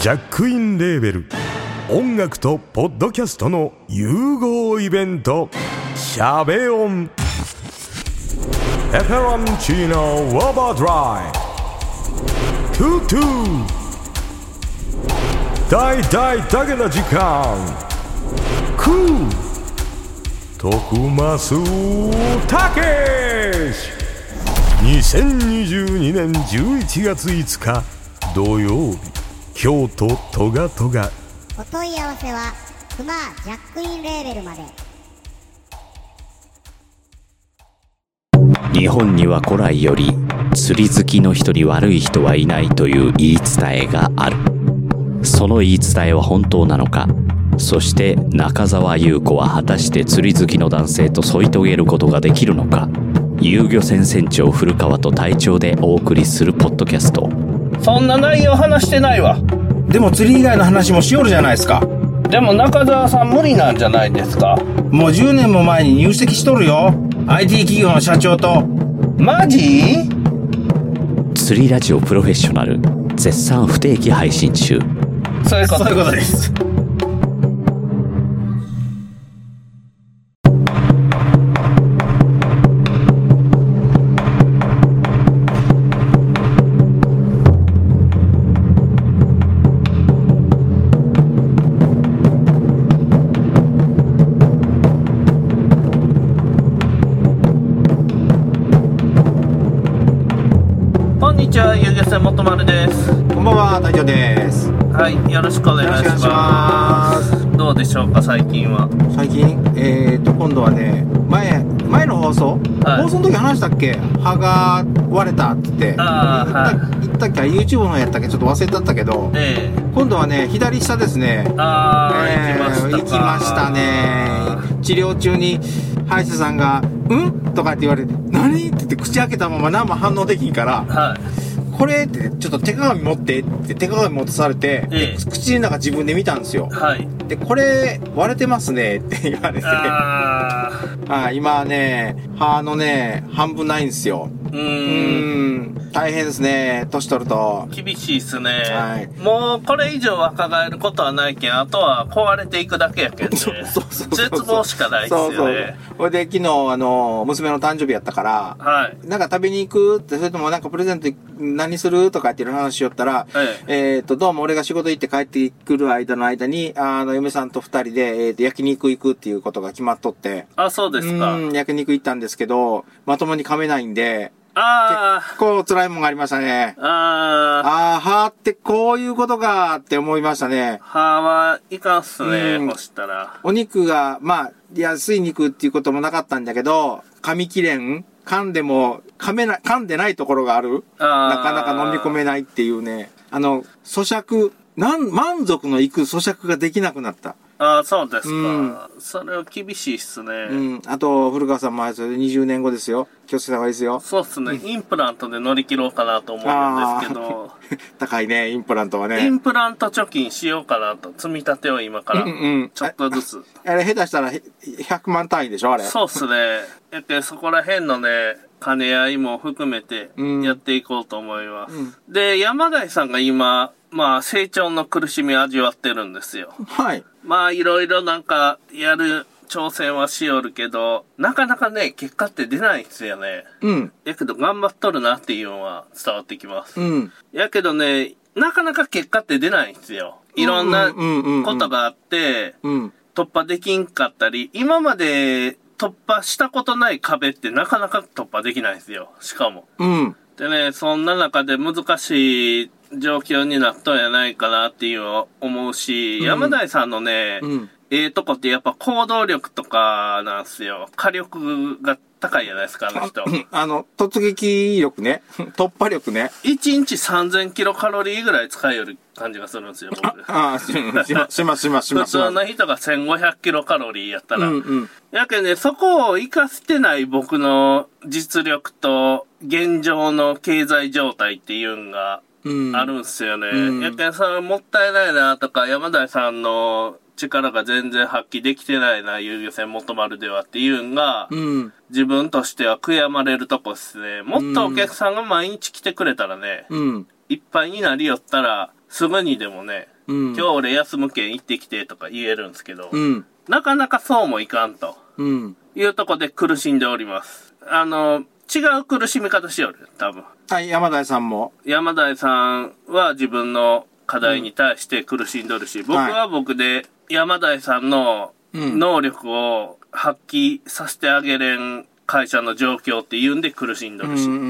ジャックインレーベル、音楽とポッドキャストの融合イベント、シャベオンエフェロンチーノオーバードライトゥトゥ大大だけの時間クー徳増たけし2022年11月5日土曜日、京都トガトガ。お問い合わせはクマジャックインレーベルまで。日本には古来より釣り好きの人に悪い人はいないという言い伝えがある。その言い伝えは本当なのか、そして中澤裕子は果たして釣り好きの男性と添い遂げることができるのか。遊漁船船長古川と隊長でお送りするポッドキャスト。そんな内容話してないわ。でも釣り以外の話もしよるじゃないですか。でも中澤さん無理なんじゃないですか。もう10年も前に入籍しとるよ、 IT 企業の社長と。マジ？釣りラジオプロフェッショナル絶賛不定期配信中。そういうことです。元丸です。こんばんは、隊長です。はい、よろしくお願いします。どうでしょうか、最近は。最近、今度はね、前の放送、はい、放送の時話したっけ、歯が割れたって言って、言ったっけ、YouTube のやったっけ、ちょっと忘れたけど、今度はね、左下ですね。行きましたね。治療中に歯医者さんが、んとかって言われて、何って言って口開けたまま何も反応できんから。はい。これってちょっと手鏡持ってって手鏡持たされて、口の中自分で見たんですよ、はい、でこれ割れてますねって言われて、あ今ね歯のね半分ないんですよ。大変ですね、年取ると厳しいっすね、はい、もうこれ以上若返ることはないけん、あとは壊れていくだけやけんね。そう絶望しかないっすよね。これで昨日娘の誕生日やったから、はい、なんか食べに行くって、それともなんかプレゼント何するとかっていう話しよったら、どうも俺が仕事行って帰ってくる間に、嫁さんと二人で、焼肉行くっていうことが決まっとって。あ、そうですか。焼肉行ったんですけど、まともに噛めないんで、結構辛いもんがありましたね。歯ってこういうことかって思いましたね。歯はいかんっすね、こしたら。お肉が、安い肉っていうこともなかったんだけど、噛み切れん？噛んでないところがある。なかなか飲み込めないっていうね。咀嚼、満足のいく咀嚼ができなくなった。ああ、そうですか、それは厳しいっすね。あと、古川さんもそれで20年後ですよ。気をつけた方がいいですよ。そうっすね。インプラントで乗り切ろうかなと思うんですけど。高いね、インプラントはね。インプラント貯金しようかなと。積み立てを今から。ちょっとずつ。あれ、下手したら100万単位でしょ、あれ。そうっすね。そこら辺のね、兼ね合いも含めてやっていこうと思います。で、山田さんが今、成長の苦しみを味わってるんですよ。はい。いろいろなんか、やる挑戦はしよるけど、なかなかね、結果って出ないんですよね。やけど、頑張っとるなっていうのは伝わってきます。やけどね、なかなか結果って出ないんですよ。いろんなことがあって、突破できんかったり、今まで突破したことない壁ってなかなか突破できないんですよ。しかも。でね、そんな中で難しい状況になったんやないかなっていう思うし、山田さんのね、とこってやっぱ行動力とかなんすよ。火力が高いじゃないですか、あの人。突撃力ね。突破力ね。1日3000キロカロリーぐらい使える感じがするんですよ、僕。します。普通の人が1500キロカロリーやったら。やけね、そこを活かしてない僕の実力と現状の経済状態っていうんが、あるんすよね。やけんそれもったいないなとか、山田さんの力が全然発揮できてないな、遊漁船元丸ではっていうんが、自分としては悔やまれるとこっすね。もっとお客さんが毎日来てくれたらね、いっぱいになりよったら、すぐにでもね、うん、今日俺休むけん行ってきてとか言えるんですけど、うん、なかなかそうもいかんというとこで苦しんでおります。違う苦しみ方しよる、多分。はい、山田さんも。山田さんは自分の課題に対して苦しんどるし、うん、僕は僕で山田さんの能力を発揮させてあげれん会社の状況っていうんで苦しんどるし、うんうんう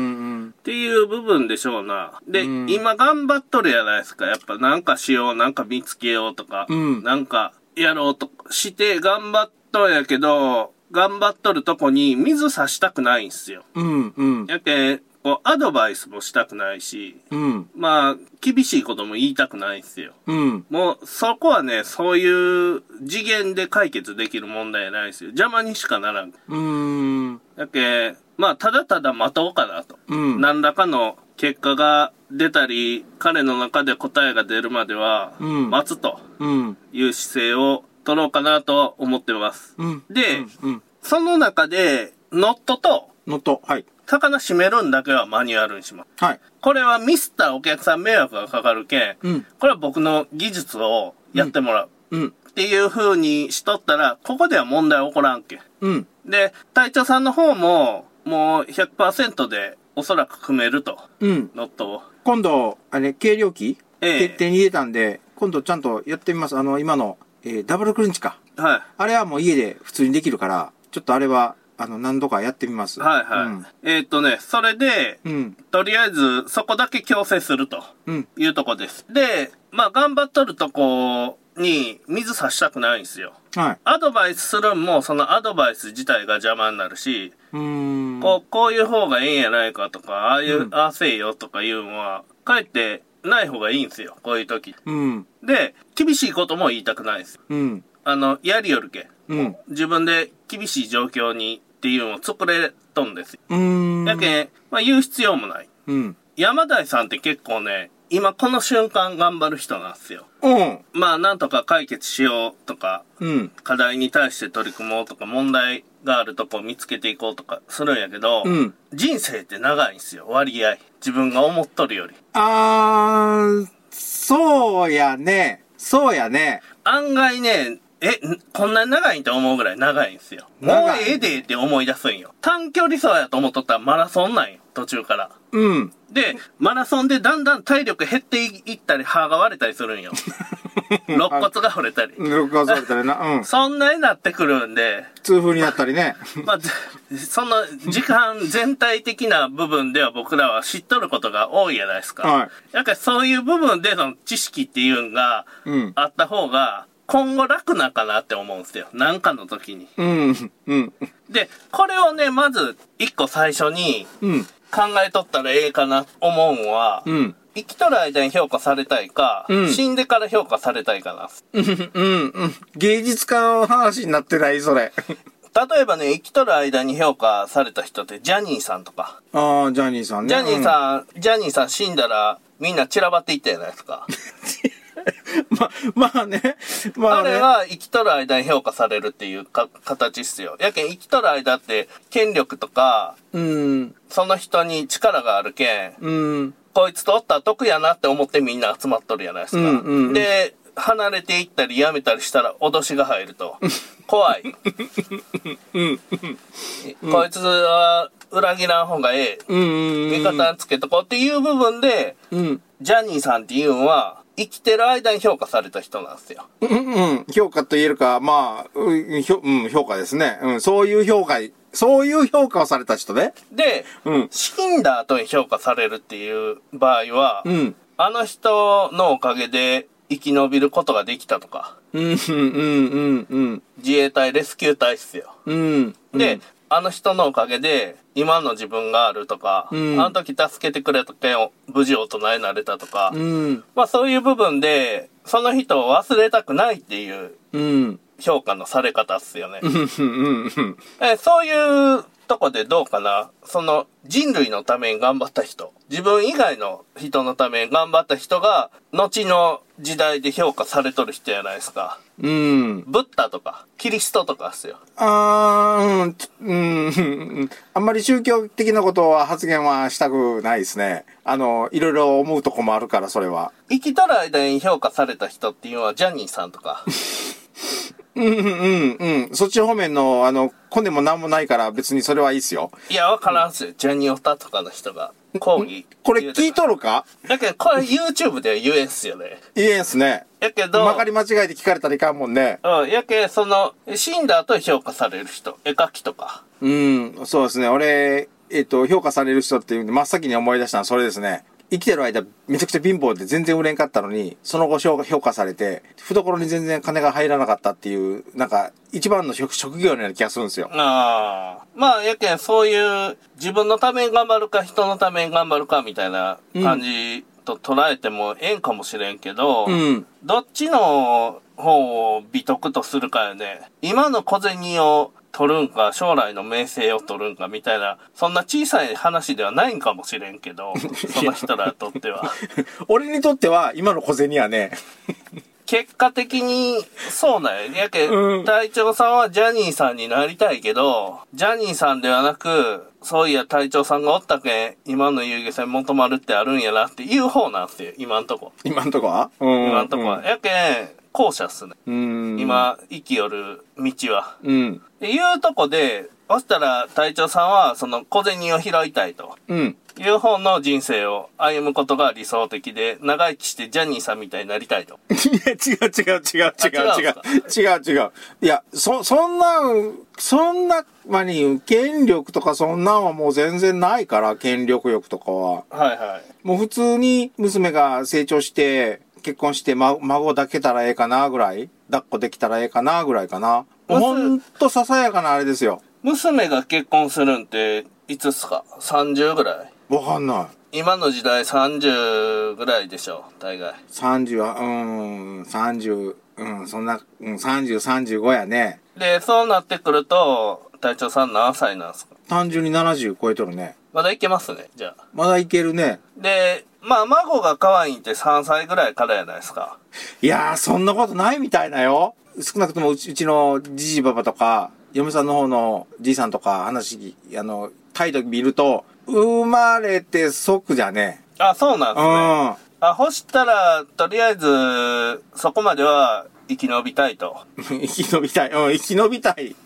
ん、っていう部分でしょうな。で、うん、今頑張っとるやないですか。やっぱなんかしよう、なんか見つけようとか、うん、なんかやろうとして頑張っとんやけど、頑張っとるとこに水差したくないんすよ。うんうん。やけこうアドバイスもしたくないし、うん、まあ厳しいことも言いたくないんすよ、うん、もうそこはね、そういう次元で解決できる問題じゃないんすよ。邪魔にしかならん。だけまあただただ待とうかなと、うん、何らかの結果が出たり彼の中で答えが出るまでは待つという姿勢を取ろうかなと思ってます、うん、で、うんうん、その中でノット、はい、魚締めるんだけはマニュアルにします。はい。これはミスったらお客さん迷惑がかかるけん、うん、これは僕の技術をやってもらう。うん。っていう風にしとったら、ここでは問題起こらんけん。うん。で、隊長さんの方も、もう 100% でおそらく組めると。うん。ノットを。今度、計量器、決定に入れたんで、今度ちゃんとやってみます。今の、ダブルクリンチか。はい。あれはもう家で普通にできるから、ちょっとあれは、何度かやってみます。はいはい。うん、それで、うん、とりあえず、そこだけ強制するというとこです。うん、で、まあ、頑張っとるとこに水差したくないんですよ。はい。アドバイスするんも、そのアドバイス自体が邪魔になるし、こういう方がいいんやないかとか、ああいう、うん、ああせえよとかいうのは、かえってない方がいいんですよ、こういう時。うん。で、厳しいことも言いたくないんですよ。うん。やりよるけ。うん。自分で厳しい状況に、っていうのを作れとんですよ。だけ、まあ、言う必要もない、うん、山田さんって結構ね、今この瞬間頑張る人なんですよ。うん、まあなんとか解決しようとか、うん、課題に対して取り組もうとか、問題があるとこを見つけていこうとかするんやけど、うん、人生って長いんですよ、割合。自分が思っとるより。そうやね。案外ね、こんなに長いんって思うぐらい長いんですよ。もうええでって思い出すんよ。短距離走やと思っとったらマラソンなんよ、途中から。うん。で、マラソンでだんだん体力減っていったり、歯が割れたりするんよ。肋骨が折れたり。肋骨折れたりな。うん。そんなになってくるんで。痛風になったりね。まあ、その時間全体的な部分では僕らは知っとることが多いじゃないですか。はい。だからそういう部分での知識っていうのがあった方が、今後楽なかなって思うんですよ。なんかの時に。うん。うん。で、これをね、まず一個最初に考えとったらええかな思うんは、うん、生きとる間に評価されたいか、うん、死んでから評価されたいかな。うんうんうん。芸術家の話になってないそれ。例えばね、生きとる間に評価された人ってジャニーさんとか。ああ、ジャニーさんね。ジャニーさん死んだらみんな散らばっていったじゃないですか。まあね。あれは生きとる間に評価されるっていう形っすよ。やけん生きとる間って権力とか、うん、その人に力があるけん、うん、こいつとおったら得やなって思ってみんな集まっとるじゃないですか。うんうんうん、で、離れていったり辞めたりしたら脅しが入ると。怖い。こいつは裏切らん方がええ。味方につけとこうっていう部分で、うん、ジャニーさんっていうのは、生きてる間に評価された人なんですよ。うんうん。評価と言えるか、まあ、評価ですね。うん。そういう評価をされた人ね。で、うん、死んだ後に評価されるっていう場合は、うん、あの人のおかげで生き延びることができたとか。うんうんうんうん。自衛隊、レスキュー隊っすよ。うん。で、あの人のおかげで、今の自分があるとか、うん、あの時助けてくれた件を無事大人になれたとか、うん、まあそういう部分で、その人を忘れたくないっていう評価のされ方っすよね。そういうとこでどうかな、その人類のために頑張った人、自分以外の人のために頑張った人が後の時代で評価されとる人じゃないですか。うん。ブッダとかキリストとかですよ。あんまり宗教的なことは発言はしたくないですね。いろいろ思うとこもあるから、それは。生きとる間に評価された人っていうのはジャニーさんとか。そっち方面のコネもなんもないから別にそれはいいっすよ。いや、わからんっすよ、ジャニオタとかの人が講義。これ聞いとるか？だけどこれ YouTube では言えんっすよね。言えんっすね。やけどまかり間違えて聞かれたらいかんもんね。うん。やけその死んだ後評価される人、絵描きとか。うん、そうですね。俺評価される人っていうんで真っ先に思い出したのはそれですね。生きてる間めちゃくちゃ貧乏で全然売れんかったのに、その後評価されて懐に全然金が入らなかったっていう、なんか一番の職業のような気がするんですよ。ああ、まあやけんそういう自分のために頑張るか人のために頑張るかみたいな感じと捉えてもええんかもしれんけど、どっちの方を美徳とするかよね。今の小銭を取るんか将来の名声を取るんかみたいな、そんな小さい話ではないんかもしれんけど、その人らにとっては俺にとっては今の小銭はね結果的にそうなんや。やけ、隊長さんはジャニーさんになりたいけど、ジャニーさんではなく、そういや隊長さんがおったけん今の遊戯船元丸ってあるんやなっていう方なんすよ、今んとこ。今んとこは今んとこは、やけん後者っすね。今生きよる道は。っていうとこで、そしたら隊長さんはその小銭を拾いたいと。いう方の人生を歩むことが理想的で、長生きしてジャニーさんみたいになりたいと。いや、違う。いや、そんな、まに、権力とかそんなんはもう全然ないから、権力欲とかは。はいはい。もう普通に娘が成長して、結婚して、孫抱けたらええかなぐらい、抱っこできたらええかなぐらいかな。ほんとささやかなあれですよ。娘が結婚するんっていつっすか？ 30 ぐらい？わかんない。今の時代30ぐらいでしょ、大概。30は、30、そんな、30、35やね。で、そうなってくると、隊長さん何歳なんすか？単純に70超えとるね。まだいけますね、じゃあ。まだいけるね。で、まあ、孫が可愛いって3歳ぐらいからやないですか。いやー、そんなことないみたいなよ。少なくともうちのじじばばとか、嫁さんの方のじいさんとか話、態度見ると、生まれて即じゃね。あ、そうなんですね。あ、ほしたら、とりあえず、そこまでは生き延びたいと。生き延びたい。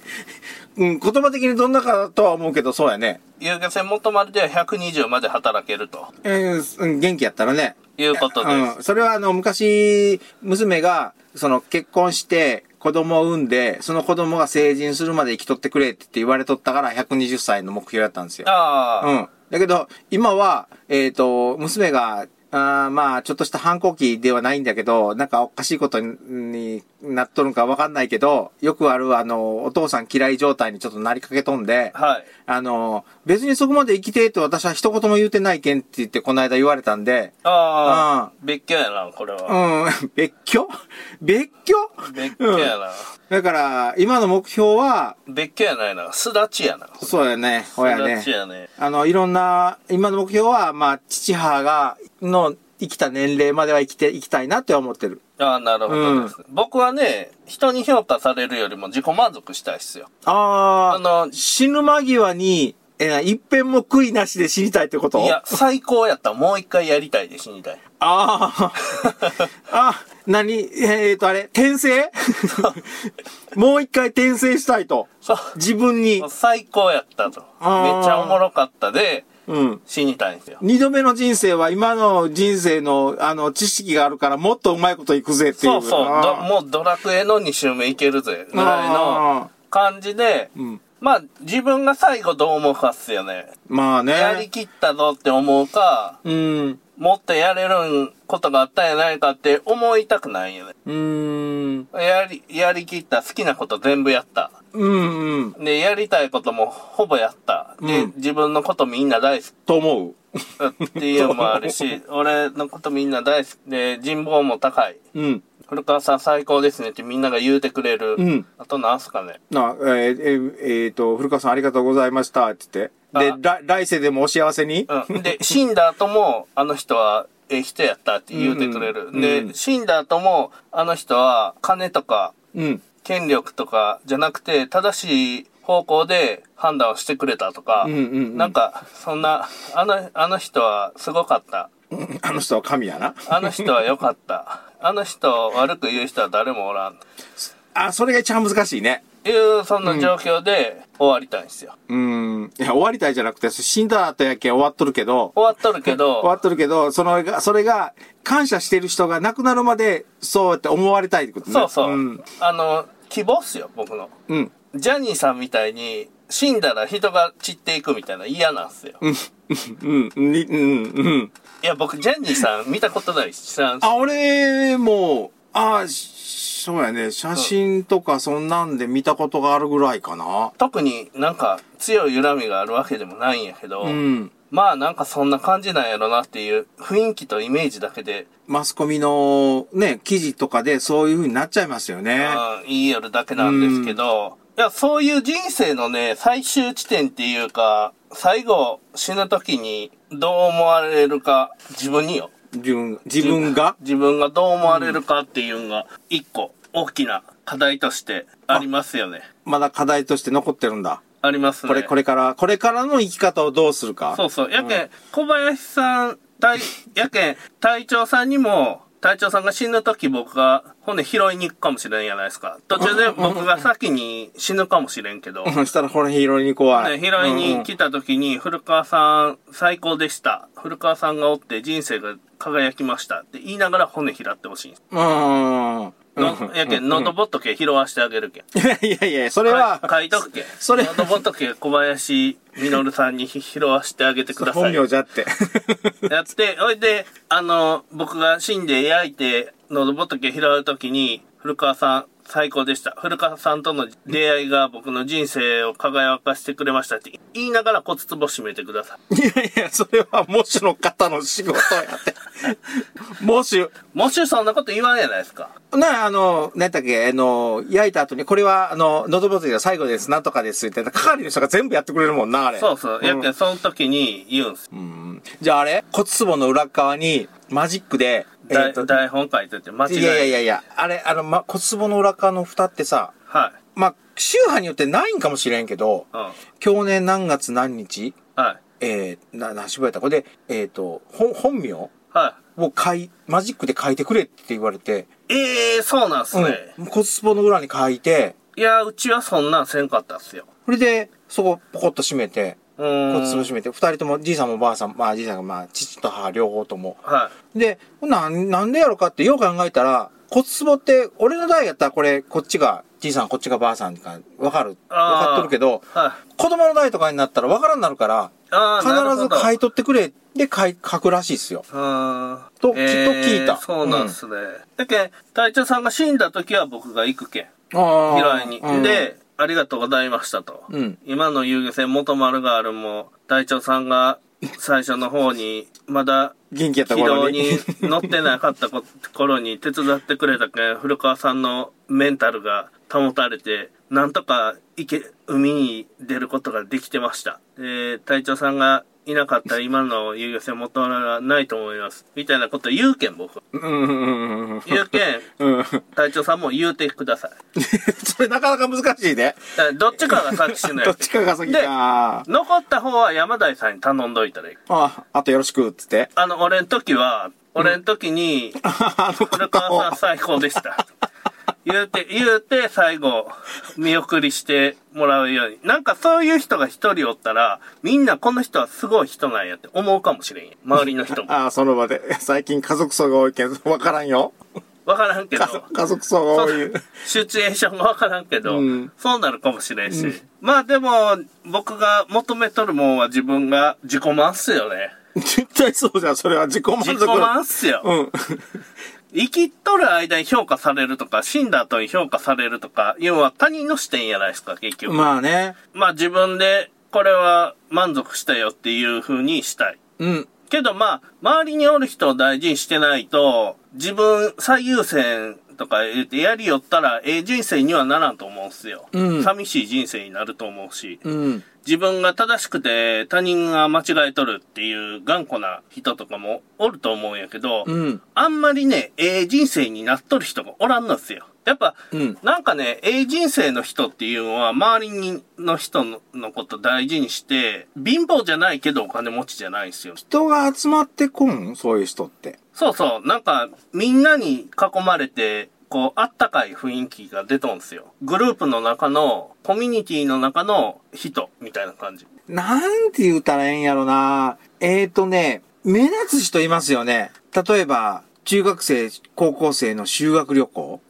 言葉的にどんなかとは思うけど、そうやね。遊漁船元丸では120まで働けると。元気やったらね。いうことです。それは昔、娘が、結婚して、子供を産んで、その子供が成人するまで生きとってくれって言われとったから、120歳の目標やったんですよ。だけど、今は、娘が、まあ、ちょっとした反抗期ではないんだけど、なんかおかしいことになっとるんかわかんないけど、よくあるお父さん嫌い状態にちょっとなりかけとんで、はい。別にそこまで生きてと私は一言も言うてないけんって言ってこの間言われたんで、別居やな、これは。別居やな。だから、今の目標は、別居やないな、巣立ちやな。そうやね、巣立ちやね。いろんな、今の目標は、まあ、父母が、生きた年齢までは生きていきたいなって思ってる。ああ、なるほどです、僕はね、人に評価されるよりも自己満足したいっすよ。死ぬ間際に、一遍も悔いなしで死にたいってこと？いや、最高やったらもう一回やりたいで死にたい。転生もう一回転生したいと。自分に。最高やったと。めっちゃおもろかったで、死にたいんですよ。二度目の人生は今の人生の、知識があるからもっとうまいこといくぜっていう。もうドラクエの2周目いけるぜ、ぐらいの感じで、まあ自分が最後どう思うかっすよね。まあね。やりきったぞって思うか、もっとやれることがあったんやないかって思いたくないよね。やりきった、好きなこと全部やった。で、やりたいこともほぼやった。で、自分のことみんな大好き。と思う。っていうのもあるし、俺のことみんな大好きで、人望も高い。古川さん最高ですねってみんなが言うてくれる、うん、あとなんすかねな古川さんありがとうございましたって言ってで来世でもお幸せに、うん、で死んだ後もあの人はええ人やったって言うてくれる、うんうん、で死んだ後もあの人は金とか、うん、権力とかじゃなくて正しい方向で判断をしてくれたとか、うんうんうん、なんかそんなあの人はすごかったあの人は神やなあの人は良かったあの人悪く言う人は誰もおらんあそれが一番難しいねいうそんな状況で終わりたいんですよいや終わりたいじゃなくて死んだ後やけん終わっとるけどそれが感謝してる人が亡くなるまでそうやって思われたいってことねそうそう、うん、希望っすよ僕の、うん、ジャニーさんみたいに死んだら人が散っていくみたいな嫌なんすようんうんうんいや僕ジャニーさん見たことないしあ俺もあそうやね写真とかそんなんで見たことがあるぐらいかな、うん、特になんか強い恨みがあるわけでもないんやけど、うん、まあなんかそんな感じなんやろなっていう雰囲気とイメージだけでマスコミのね記事とかでそういう風になっちゃいますよね、うん、言いよるだけなんですけど、うんいや、そういう人生のね、最終地点っていうか、最後、死ぬ時にどう思われるか、自分によ。自分がどう思われるかっていうのが、一個、大きな課題としてありますよね。まだ課題として残ってるんだ。ありますね。これからの生き方をどうするか。そうそう。やけん、うん、小林さん、やけん、隊長さんにも、隊長さんが死ぬとき僕が骨拾いに行くかもしれんやないですか。途中で僕が先に死ぬかもしれんけど。そしたら骨拾いに行こう。ね、拾いに来たときに古川さん最高でした。古川さんがおって人生が輝きましたって言いながら骨拾ってほしいんです。やけん、のどぼっとけ拾わしてあげるけん。いや、それは。書いとくけん。それは。のどぼっとけ小林実さんに拾わしてあげてください。本名じゃって。やって、おいで、僕が死んで焼いて、のどぼっとけ拾うときに、古川さん、最高でした。古川さんとの出会いが僕の人生を輝かしてくれましたって言いながら骨壺締めてください。いや、それは喪主の方の仕事やって。喪主そんなこと言わんやないですか。なんだっけ、焼いた後に、これは、のどぼっとけが最後です、なんとかです、みたいな、係の人が全部やってくれるもんな、あれ。そうそう。うん、やって、その時に言うんす。じゃああれ骨壺の裏側に、マジックで、台本書いてて間違いない。いや、あれ、骨壺の裏側の蓋ってさ、はい。まあ、宗派によってないんかもしれんけど、うん、去年何月何日、はい。何しぼやったこれで、本名をマジックで書いてくれって言われて。そうなんすね。うん、骨壺の裏に書いて。いや、うちはそんなんせんかったっすよ。それで、そこポコッと閉めて、骨つぶしめて、二人とも、じいさんもばあさん、まあじいさんがまあ、父と母両方とも。はい。で、なんでやろかってよう考えたら、骨つぼって、俺の代やったらこれ、こっちが、じいさん、こっちがばあさんか、わかっとるけど、はい、子供の代とかになったらわからんなるから、必ず買い取ってくれ、で、書くらしいっすよ。と、きっと聞いた。そうなんすね。だけ、隊長さんが死んだ時は僕が行くけん。平井に。で、ありがとうございましたと、うん、今の遊漁船元丸があるも隊長さんが最初の方にまだ軌道に乗ってなかった頃に手伝ってくれたけん古川さんのメンタルが保たれてなんとか海に出ることができてました、隊長さんがいなかったら今の遊漁船元丸はないと思いますみたいなこと言うけん僕隊長さんも言うてくださいそれなかなか難しいねどっちかが先しないどっちかが先かで残った方は山田さんに頼んどいたらいいあとよろしくっつって俺ん時に古川さん最高でした言うて最後見送りしてもらうようになんかそういう人が一人おったらみんなこの人はすごい人なんやって思うかもしれんよ周りの人もその場で最近家族層が多いけどわからんよわからんけど家族層が多いシチュエーションがわからんけど、うん、そうなるかもしれんし、うん、まあでも僕が求めとるもんは自分が自己満っすよね絶対そうじゃんそれは自己満っすようん生きとる間に評価されるとか、死んだ後に評価されるとか、要は他人の視点やないですか、結局。まあね。まあ自分で、これは満足したよっていう風にしたい。うん。けどまあ、周りにおる人を大事にしてないと、自分最優先とかやりよったら人生にはならんと思うんすよ、うん、寂しい人生になると思うし、うん、自分が正しくて他人が間違えとるっていう頑固な人とかもおると思うんやけど、うん、あんまりね人生になっとる人がおらんのっすよやっぱ、うん、なんかね人生の人っていうのは周りの人のこと大事にして貧乏じゃないけどお金持ちじゃないんすよ。人が集まってこんそういう人ってそうそうなんかみんなに囲まれてこうあったかい雰囲気が出とんすよ。グループの中のコミュニティの中の人みたいな感じ。なんて言うたらええんやろな。目立つ人いますよね。例えば中学生高校生の修学旅行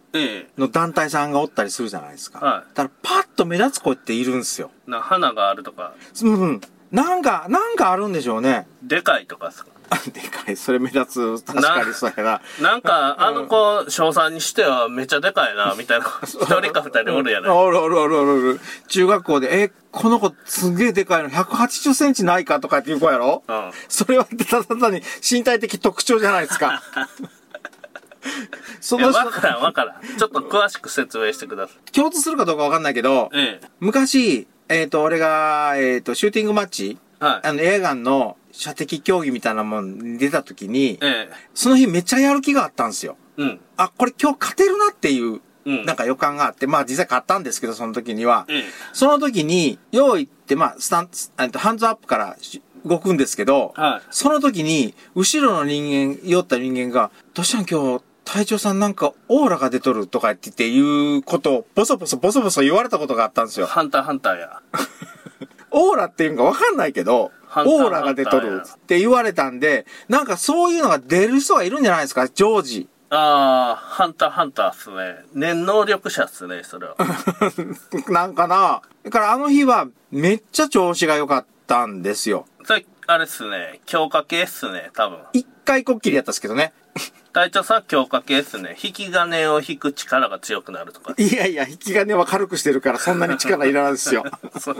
の団体さんがおったりするじゃないですか。はい。だからパッと目立つ子っているんすよ。花があるとか。うん。なんかあるんでしょうね。でかいとかさ。でかいそれ目立つ確かにそうやな。なんかあの子小3にしてはめっちゃでかいなみたいな一人か二人おるやね。おるおるおるおる。中学校でこの子すげえでかいの180センチないかとかっていう子やろ。うん。それはただ単に身体的特徴じゃないですか。その人わからんちょっと詳しく説明してください。共通するかどうかわかんないけど、昔俺がシューティングマッチ、はい、エアガンの射的競技みたいなもん出た時に、その日めっちゃやる気があったんですよ、うん、あこれ今日勝てるなっていう、うん、なんか予感があってまあ実際勝ったんですけどその時には、その時に用意ってまあハンズアップから動くんですけど、はい、その時に後ろの酔った人間がどうしたん今日隊長さんなんかオーラが出とるとか言っていうことをボソボソ言われたことがあったんですよ。ハンターやオーラっていうんかわかんないけどオーラが出とるって言われたんでなんかそういうのが出る人がいるんじゃないですか常時。ああハンターっすね。念能力者っすねそれは。なんかなだからあの日はめっちゃ調子が良かったんですよ。それあれっすね強化系っすね多分。一回こっきりやったっすけどね。隊長さん強化系ですね。引き金を引く力が強くなるとか。いやいや、引き金は軽くしてるからそんなに力いらないですよ。そ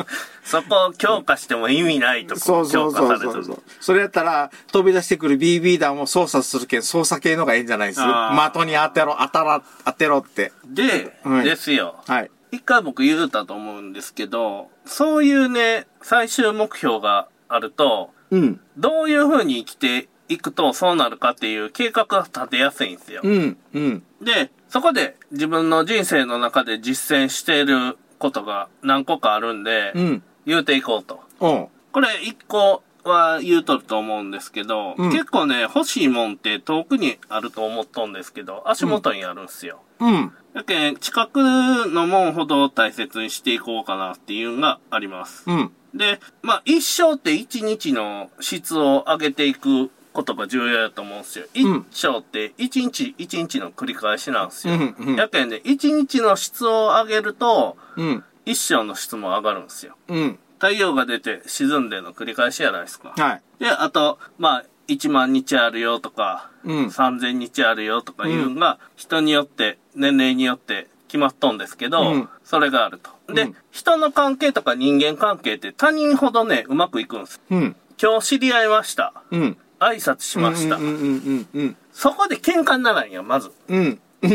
こを強化しても意味ないとか強化されてる。そう。それやったら飛び出してくる BB 弾を操作するけん、操作系のがいいんじゃないですか。的に当てろって。で、はい、ですよ。はい。一回僕言うたと思うんですけど、そういうね、最終目標があると、うん、どういう風に生きて、行くとそうなるかっていう計画が立てやすいんですよ、うんうん、でそこで自分の人生の中で実践していることが何個かあるんで、うん、言うていこうと。おうこれ1個は言うとると思うんですけど、うん、結構ね欲しいもんって遠くにあると思っとんですけど足元にあるんですよ、うん、だけど近くのもんほど大切にしていこうかなっていうのがあります、うん、でまあ一生って一日の質を上げていくことが重要だと思うんですよ。一生って一日一日の繰り返しなんですよ。うんうん、やけんね一日の質を上げると、うん、一生の質も上がるんですよ、うん。太陽が出て沈んでの繰り返しじゃないですか。はい、であとまあ1万日あるよとか、うん、3000日あるよとかいうのが人によって年齢によって決まっとんですけど、うん、それがあると。で、うん、人の関係とか人間関係って他人ほどねうまくいくんです。うん、今日知り合いました。うん挨拶しました、うんうんうんうん、そこで喧嘩にならんよまず、うんうんうん、こん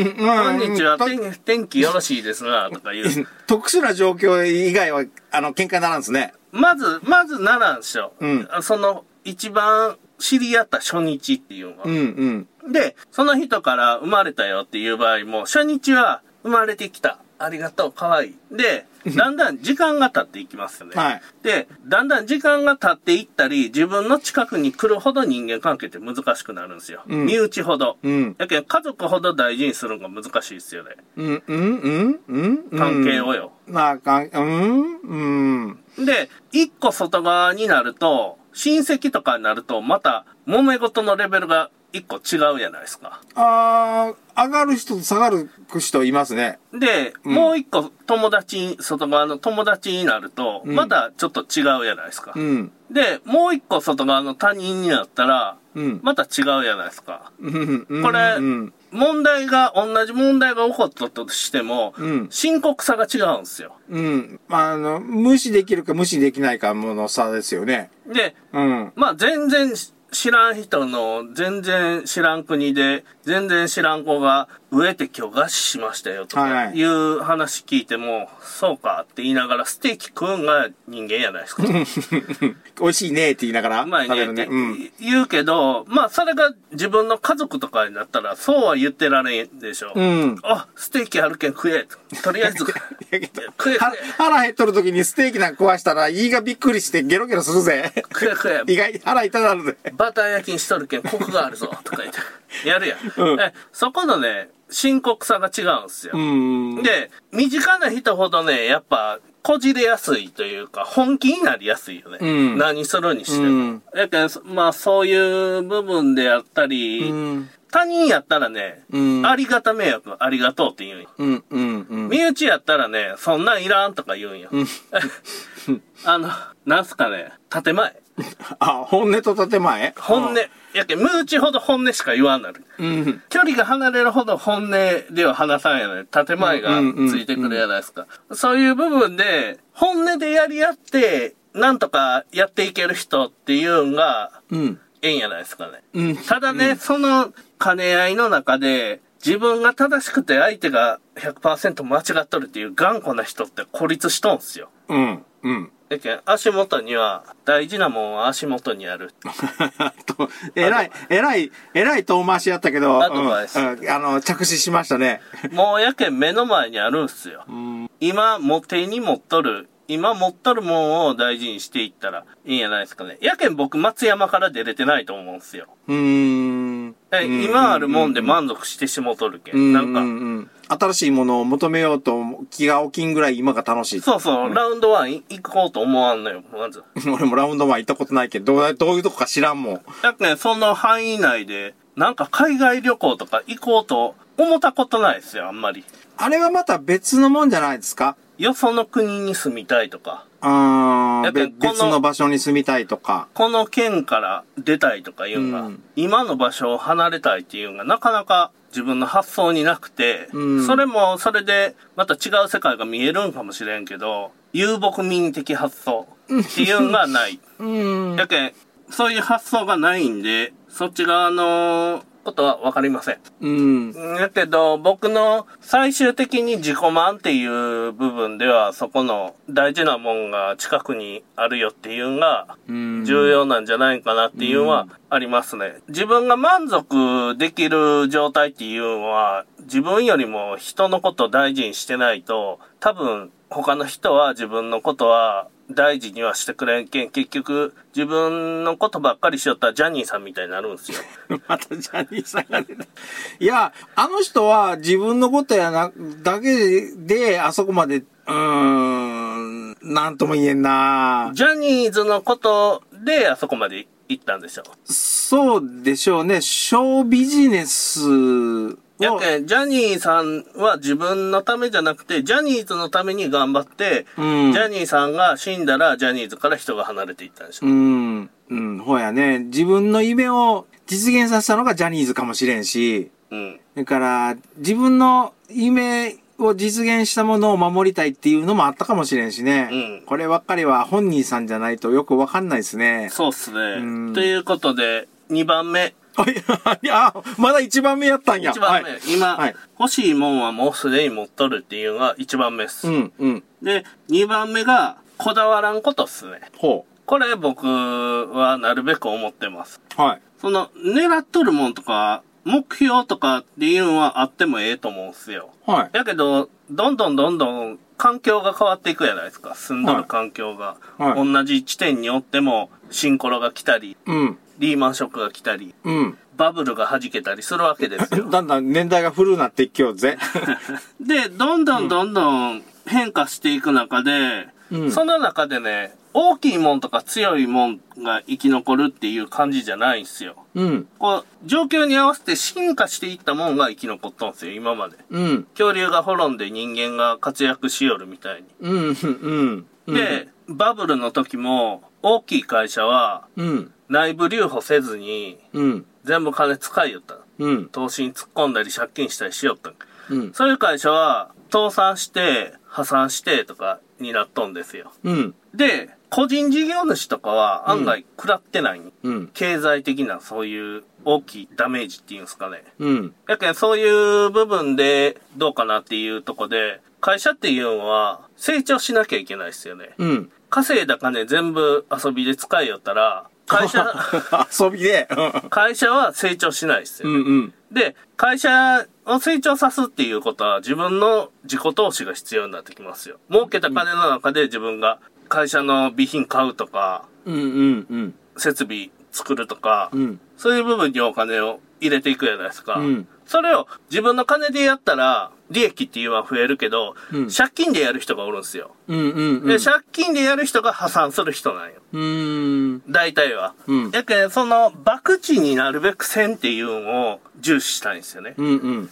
にちは、うん、天気よろしいですなとかいう特殊な状況以外は喧嘩にならんですね。まずならんしょ、うん、その一番知り合った初日っていうのが、うんうん、でその人から生まれたよっていう場合も初日は生まれてきたありがとうかわいいでだんだん時間が経っていきますよね、はい、でだんだん時間が経っていったり自分の近くに来るほど人間関係って難しくなるんですよ、うん、身内ほど、うん、だけど家族ほど大事にするのが難しいですよね、うんうんうんうん、関係をよ、まあうんうん、で一個外側になると親戚とかになるとまた揉め事のレベルが一個違うじゃないですか。ああ、上がる人と下がる人いますね。で、うん、もう一個外側の友達になると、うん、まだちょっと違うじゃないですか、うん。で、もう一個外側の他人になったら、うん、また違うじゃないですか。うん、これ、うん、同じ問題が起こったとしても、うん、深刻さが違うんですよ。うん。無視できるか無視できないかの差ですよね。で、うん、まあ全然知らん人の全然知らん国で全然知らん子が植えて今日餓死しましたよとかいう話聞いても、はい、そうかって言いながらステーキ食うんが人間やないですか。美味しいねって言いながら食べるね。うん、言うけど、まあそれが自分の家族とかになったらそうは言ってられんでしょ。うん、あ、ステーキあるけん食えとりあえず食え。腹減っとる時にステーキなんか壊したら胃がびっくりしてゲロゲロするぜ。食え。意外に腹痛なるぜ。バター焼きにしとるけんコクがあるぞとか言ってやるやん。うん、そこのね深刻さが違うんですよ。で、身近な人ほどね、やっぱこじれやすいというか本気になりやすいよね。うん、何するにしても。やけんまあそういう部分であったり、他人やったらね、ありがた迷惑ありがとうって言うんよ。身内やったらね、そんなんいらんとか言うんよ。なんすかね、建前。あ、本音と建前？本音。やけん、無口ほど本音しか言わんなる。うん、距離が離れるほど本音では話さんやない。建前がついてくるやないですか。そういう部分で、本音でやり合って、なんとかやっていける人っていうのが、ええんやないですかね。ただね、その兼ね合いの中で、自分が正しくて相手が 100% 間違っとるっていう頑固な人って孤立しとんすよ。だけど足元には大事なもんは足元にある。えらい遠回しやったけど、着手しましたね。もうやけん目の前にあるんすよ。今も手に持っとる。今持っとるもんを大事にしていったらいいんやないですかね。やけん僕松山から出れてないと思うんすよ。今あるもんで満足してしもとるけん。新しいものを求めようと気が起きんぐらい今が楽しい。そうそう、ラウンドワン行こうと思わんのよ、まず。俺もラウンドワン行ったことないけど、どういうとこか知らんもん。だってね、その範囲内で、なんか海外旅行とか行こうと思ったことないですよ、あんまり。あれはまた別のもんじゃないですか？よその国に住みたいとか。別の場所に住みたいとか。この県から出たいとかいうのが、今の場所を離れたいっていうのがなかなか自分の発想になくて、それもそれでまた違う世界が見えるんかもしれんけど、遊牧民的発想っていうのがない。やけん、そういう発想がないんで、そっち側のことは分かりません。だけど僕の最終的に自己満っていう部分ではそこの大事なもんが近くにあるよっていうのが重要なんじゃないかなっていうのはありますね。自分が満足できる状態っていうのは自分よりも人のことを大事にしてないと多分他の人は自分のことは大事にはしてくれんけん、結局自分のことばっかりしよったらジャニーさんみたいになるんですよ。またジャニーさんが出た。いや、あの人は自分のことやなだけであそこまでなんとも言えんな。ジャニーズのことであそこまで行ったんでしょう。そうでしょうね。ショービジネス。やけん、ジャニーさんは自分のためじゃなくて、ジャニーズのために頑張って、ジャニーさんが死んだら、ジャニーズから人が離れていったんでしょ。ほやね。自分の夢を実現させたのがジャニーズかもしれんし、だから、自分の夢を実現したものを守りたいっていうのもあったかもしれんしね。こればっかりは本人さんじゃないとよくわかんないですね。そうっすね。ということで、2番目。まだ1番目やったんや。1番目。はい、今、欲しいもんはもうすでに持っとるっていうのが1番目っす。で、2番目が、こだわらんことっすね。これ僕はなるべく思ってます。その、狙っとるもんとか、目標とかっていうのはあってもええと思うんすよ。だけど、どんどん環境が変わっていくじゃないですか。住んどる環境が。同じ地点におっても、シンコロが来たり。リーマンショックが来たり、バブルが弾けたりするわけですよ。だんだん年代が古くなっていきようぜ。で、どんどん変化していく中で、その中でね、大きいもんとか強いもんが生き残るっていう感じじゃないんすよ。こう、状況に合わせて進化していったもんが生き残ったんすよ、今まで。恐竜が滅んで人間が活躍しよるみたいに。で、バブルの時も、大きい会社は、内部留保せずに、全部金使いよった。投資に突っ込んだり借金したりしよった。そういう会社は、倒産して、破産してとかになっとんですよ。で、個人事業主とかは案外食らってない、うん、経済的なそういう大きいダメージっていうんですかね。うん。やけんそういう部分でどうかなっていうとこで、会社っていうのは成長しなきゃいけないですよね。うん。稼いだ金全部遊びで使いよったら、会社、遊びで会社は成長しないですよね。うんうん。で、会社を成長さすっていうことは自分の自己投資が必要になってきますよ。儲けた金の中で自分が会社の備品買うとか、うんうんうん、設備作るとか、うん、そういう部分にお金を入れていくじゃないですか、うん、それを自分の金でやったら利益っていうのは増えるけど、うん、借金でやる人がおるんですよ、うんうんうん、で借金でやる人が破産する人なんよ、大体は、うん、だからその博打になるべくせんっていうのを重視したいんですよね、うんうん、